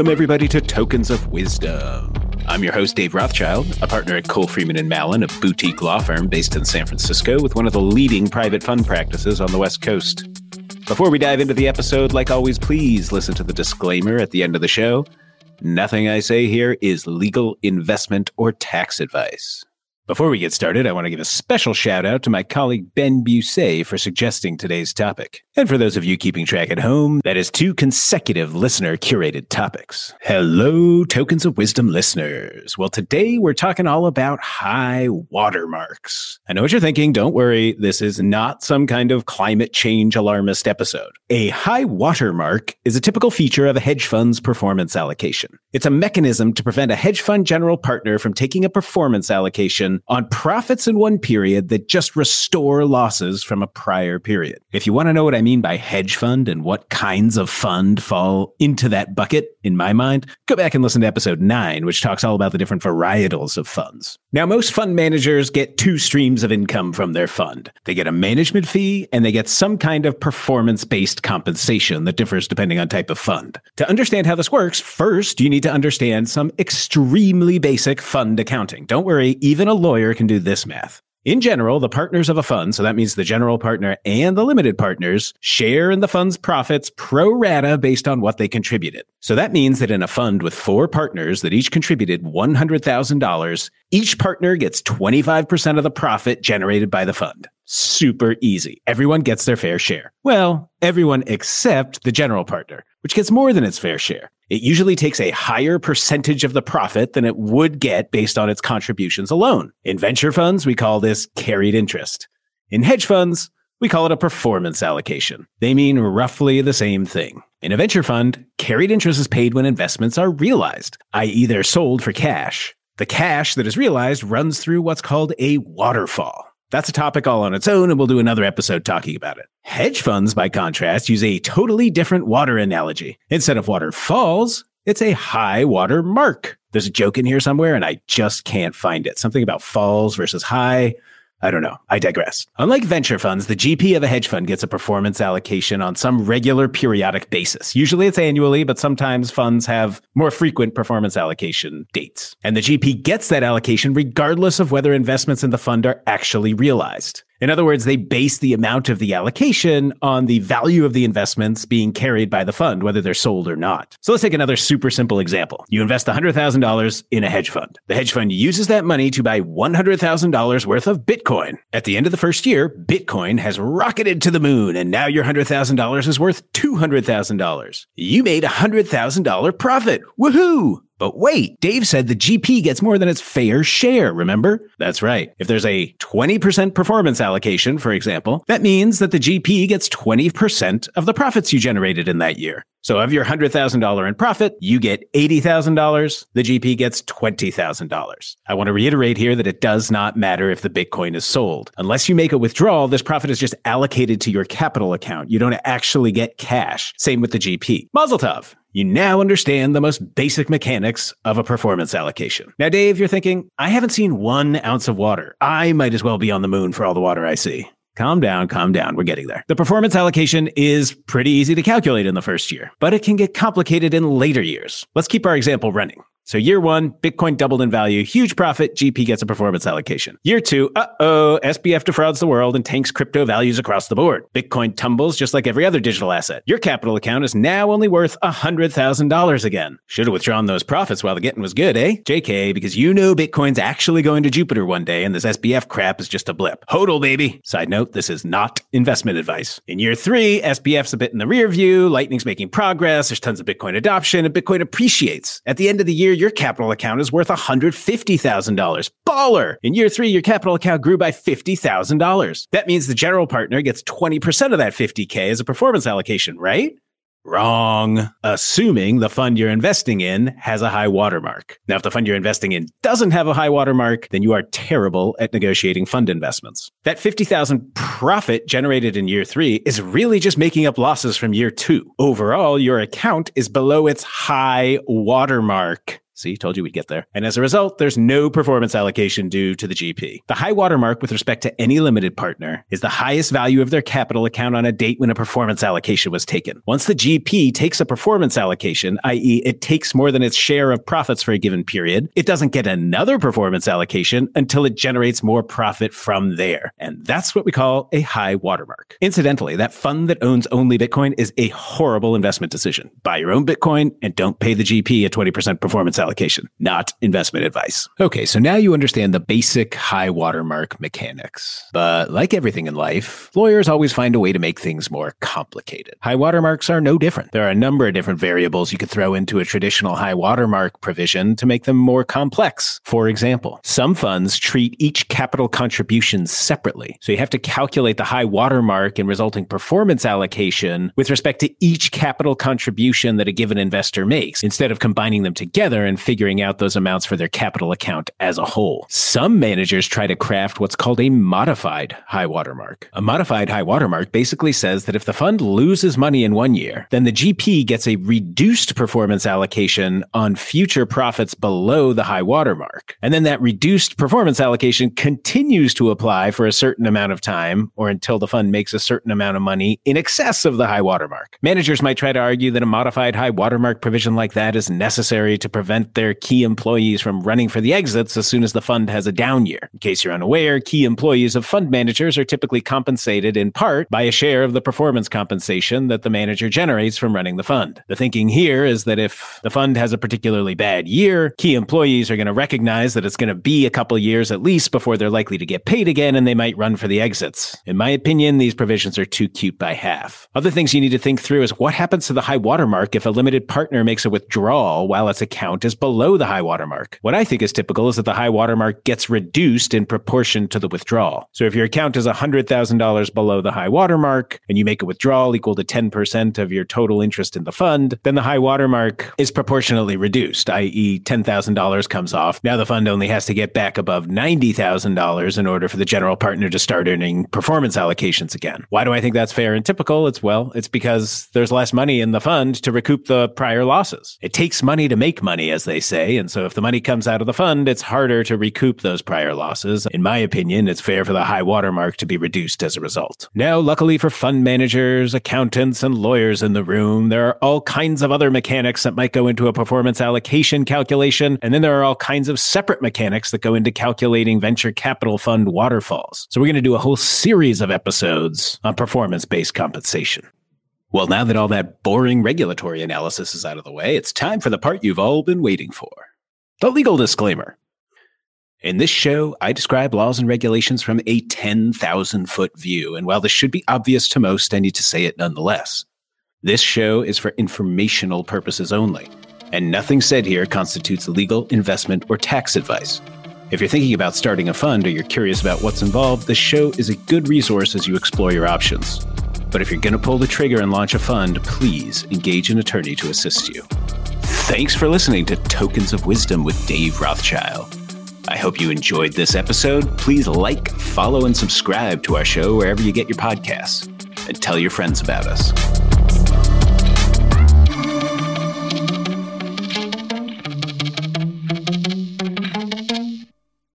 Welcome, everybody, to Tokens of Wisdom. I'm your host, Dave Rothschild, a partner at Cole Freeman & Mallon, a boutique law firm based in San Francisco with one of the leading private fund practices on the West Coast. Before we dive into the episode, like always, please listen to the disclaimer at the end of the show. Nothing I say here is legal, investment, or tax advice. Before we get started, I want to give a special shout out to my colleague Ben Busey for suggesting today's topic. And for those of you keeping track at home, that is 2 consecutive listener-curated topics. Hello, Tokens of Wisdom listeners. Well, today we're talking all about high watermarks. I know what you're thinking. Don't worry. This is not some kind of climate change alarmist episode. A high watermark is a typical feature of a hedge fund's performance allocation. It's a mechanism to prevent a hedge fund general partner from taking a performance allocation on profits in one period that just restore losses from a prior period. If you want to know what I mean by hedge fund and what kinds of fund fall into that bucket, in my mind, go back and listen to episode 9, which talks all about the different varietals of funds. Now, most fund managers get 2 streams of income from their fund. They get a management fee and they get some kind of performance-based compensation that differs depending on type of fund. To understand how this works, first, you need to understand some extremely basic fund accounting. Don't worry, even a lawyer can do this math. In general, the partners of a fund, so that means the general partner and the limited partners, share in the fund's profits pro rata based on what they contributed. So that means that in a fund with 4 partners that each contributed $100,000, each partner gets 25% of the profit generated by the fund. Super easy. Everyone gets their fair share. Well, everyone except the general partner, which gets more than its fair share. It usually takes a higher percentage of the profit than it would get based on its contributions alone. In venture funds, we call this carried interest. In hedge funds, we call it a performance allocation. They mean roughly the same thing. In a venture fund, carried interest is paid when investments are realized, i.e. they're sold for cash. The cash that is realized runs through what's called a waterfall. That's a topic all on its own, and we'll do another episode talking about it. Hedge funds, by contrast, use a totally different water analogy. Instead of waterfalls, it's a high water mark. There's a joke in here somewhere, and I just can't find it. Something about falls versus high. I don't know. I digress. Unlike venture funds, the GP of a hedge fund gets a performance allocation on some regular periodic basis. Usually it's annually, but sometimes funds have more frequent performance allocation dates. And the GP gets that allocation regardless of whether investments in the fund are actually realized. In other words, they base the amount of the allocation on the value of the investments being carried by the fund, whether they're sold or not. So let's take another super simple example. You invest $100,000 in a hedge fund. The hedge fund uses that money to buy $100,000 worth of Bitcoin. At the end of the first year, Bitcoin has rocketed to the moon, and now your $100,000 is worth $200,000. You made $100,000 profit. Woohoo! But wait, Dave said the GP gets more than its fair share, remember? That's right. If there's a 20% performance allocation, for example, that means that the GP gets 20% of the profits you generated in that year. So of your $100,000 in profit, you get $80,000. The GP gets $20,000. I want to reiterate here that it does not matter if the Bitcoin is sold. Unless you make a withdrawal, this profit is just allocated to your capital account. You don't actually get cash. Same with the GP. Mazel tov. You now understand the most basic mechanics of a performance allocation. Now, Dave, you're thinking, I haven't seen 1 ounce of water. I might as well be on the moon for all the water I see. Calm down. We're getting there. The performance allocation is pretty easy to calculate in the first year, but it can get complicated in later years. Let's keep our example running. So year 1, Bitcoin doubled in value, huge profit, GP gets a performance allocation. Year 2, SBF defrauds the world and tanks crypto values across the board. Bitcoin tumbles just like every other digital asset. Your capital account is now only worth $100,000 again. Should have withdrawn those profits while the getting was good, eh? JK, because you know Bitcoin's actually going to Jupiter one day and this SBF crap is just a blip. HODL, baby. Side note, this is not investment advice. In year 3, SBF's a bit in the rear view, Lightning's making progress, there's tons of Bitcoin adoption, and Bitcoin appreciates. At the end of the year, your capital account is worth $150,000. Baller! In year 3, your capital account grew by $50,000. That means the general partner gets 20% of that $50,000 as a performance allocation, right? Wrong. Assuming the fund you're investing in has a high watermark. Now, if the fund you're investing in doesn't have a high watermark, then you are terrible at negotiating fund investments. That $50,000 profit generated in year 3 is really just making up losses from year 2. Overall, your account is below its high watermark. See, told you we'd get there. And as a result, there's no performance allocation due to the GP. The high water mark with respect to any limited partner is the highest value of their capital account on a date when a performance allocation was taken. Once the GP takes a performance allocation, i.e. it takes more than its share of profits for a given period, it doesn't get another performance allocation until it generates more profit from there. And that's what we call a high water mark. Incidentally, that fund that owns only Bitcoin is a horrible investment decision. Buy your own Bitcoin and don't pay the GP a 20% performance allocation. Not investment advice. Okay, so now you understand the basic high watermark mechanics. But like everything in life, lawyers always find a way to make things more complicated. High watermarks are no different. There are a number of different variables you could throw into a traditional high watermark provision to make them more complex. For example, some funds treat each capital contribution separately. So you have to calculate the high watermark and resulting performance allocation with respect to each capital contribution that a given investor makes, instead of combining them together and figuring out those amounts for their capital account as a whole. Some managers try to craft what's called a modified high watermark. A modified high watermark basically says that if the fund loses money in 1 year, then the GP gets a reduced performance allocation on future profits below the high watermark. And then that reduced performance allocation continues to apply for a certain amount of time or until the fund makes a certain amount of money in excess of the high watermark. Managers might try to argue that a modified high watermark provision like that is necessary to prevent their key employees from running for the exits as soon as the fund has a down year. In case you're unaware, key employees of fund managers are typically compensated in part by a share of the performance compensation that the manager generates from running the fund. The thinking here is that if the fund has a particularly bad year, key employees are going to recognize that it's going to be a couple years at least before they're likely to get paid again, and they might run for the exits. In my opinion, these provisions are too cute by half. Other things you need to think through is what happens to the high watermark if a limited partner makes a withdrawal while its account is below the high watermark. What I think is typical is that the high watermark gets reduced in proportion to the withdrawal. So if your account is $100,000 below the high watermark and you make a withdrawal equal to 10% of your total interest in the fund, then the high watermark is proportionally reduced, i.e. $10,000 comes off. Now the fund only has to get back above $90,000 in order for the general partner to start earning performance allocations again. Why do I think that's fair and typical? It's because there's less money in the fund to recoup the prior losses. It takes money to make money, as they say, and so if the money comes out of the fund, it's harder to recoup those prior losses. In my opinion, it's fair for the high watermark to be reduced as a result. Now, luckily for fund managers, accountants, and lawyers in the room, there are all kinds of other mechanics that might go into a performance allocation calculation, and then there are all kinds of separate mechanics that go into calculating venture capital fund waterfalls. So we're going to do a whole series of episodes on performance-based compensation. Well, now that all that boring regulatory analysis is out of the way, it's time for the part you've all been waiting for. The legal disclaimer. In this show, I describe laws and regulations from a 10,000-foot view, and while this should be obvious to most, I need to say it nonetheless. This show is for informational purposes only, and nothing said here constitutes legal, investment, or tax advice. If you're thinking about starting a fund or you're curious about what's involved, this show is a good resource as you explore your options. But if you're going to pull the trigger and launch a fund, please engage an attorney to assist you. Thanks for listening to Tokens of Wisdom with Dave Rothschild. I hope you enjoyed this episode. Please like, follow, and subscribe to our show wherever you get your podcasts. And tell your friends about us.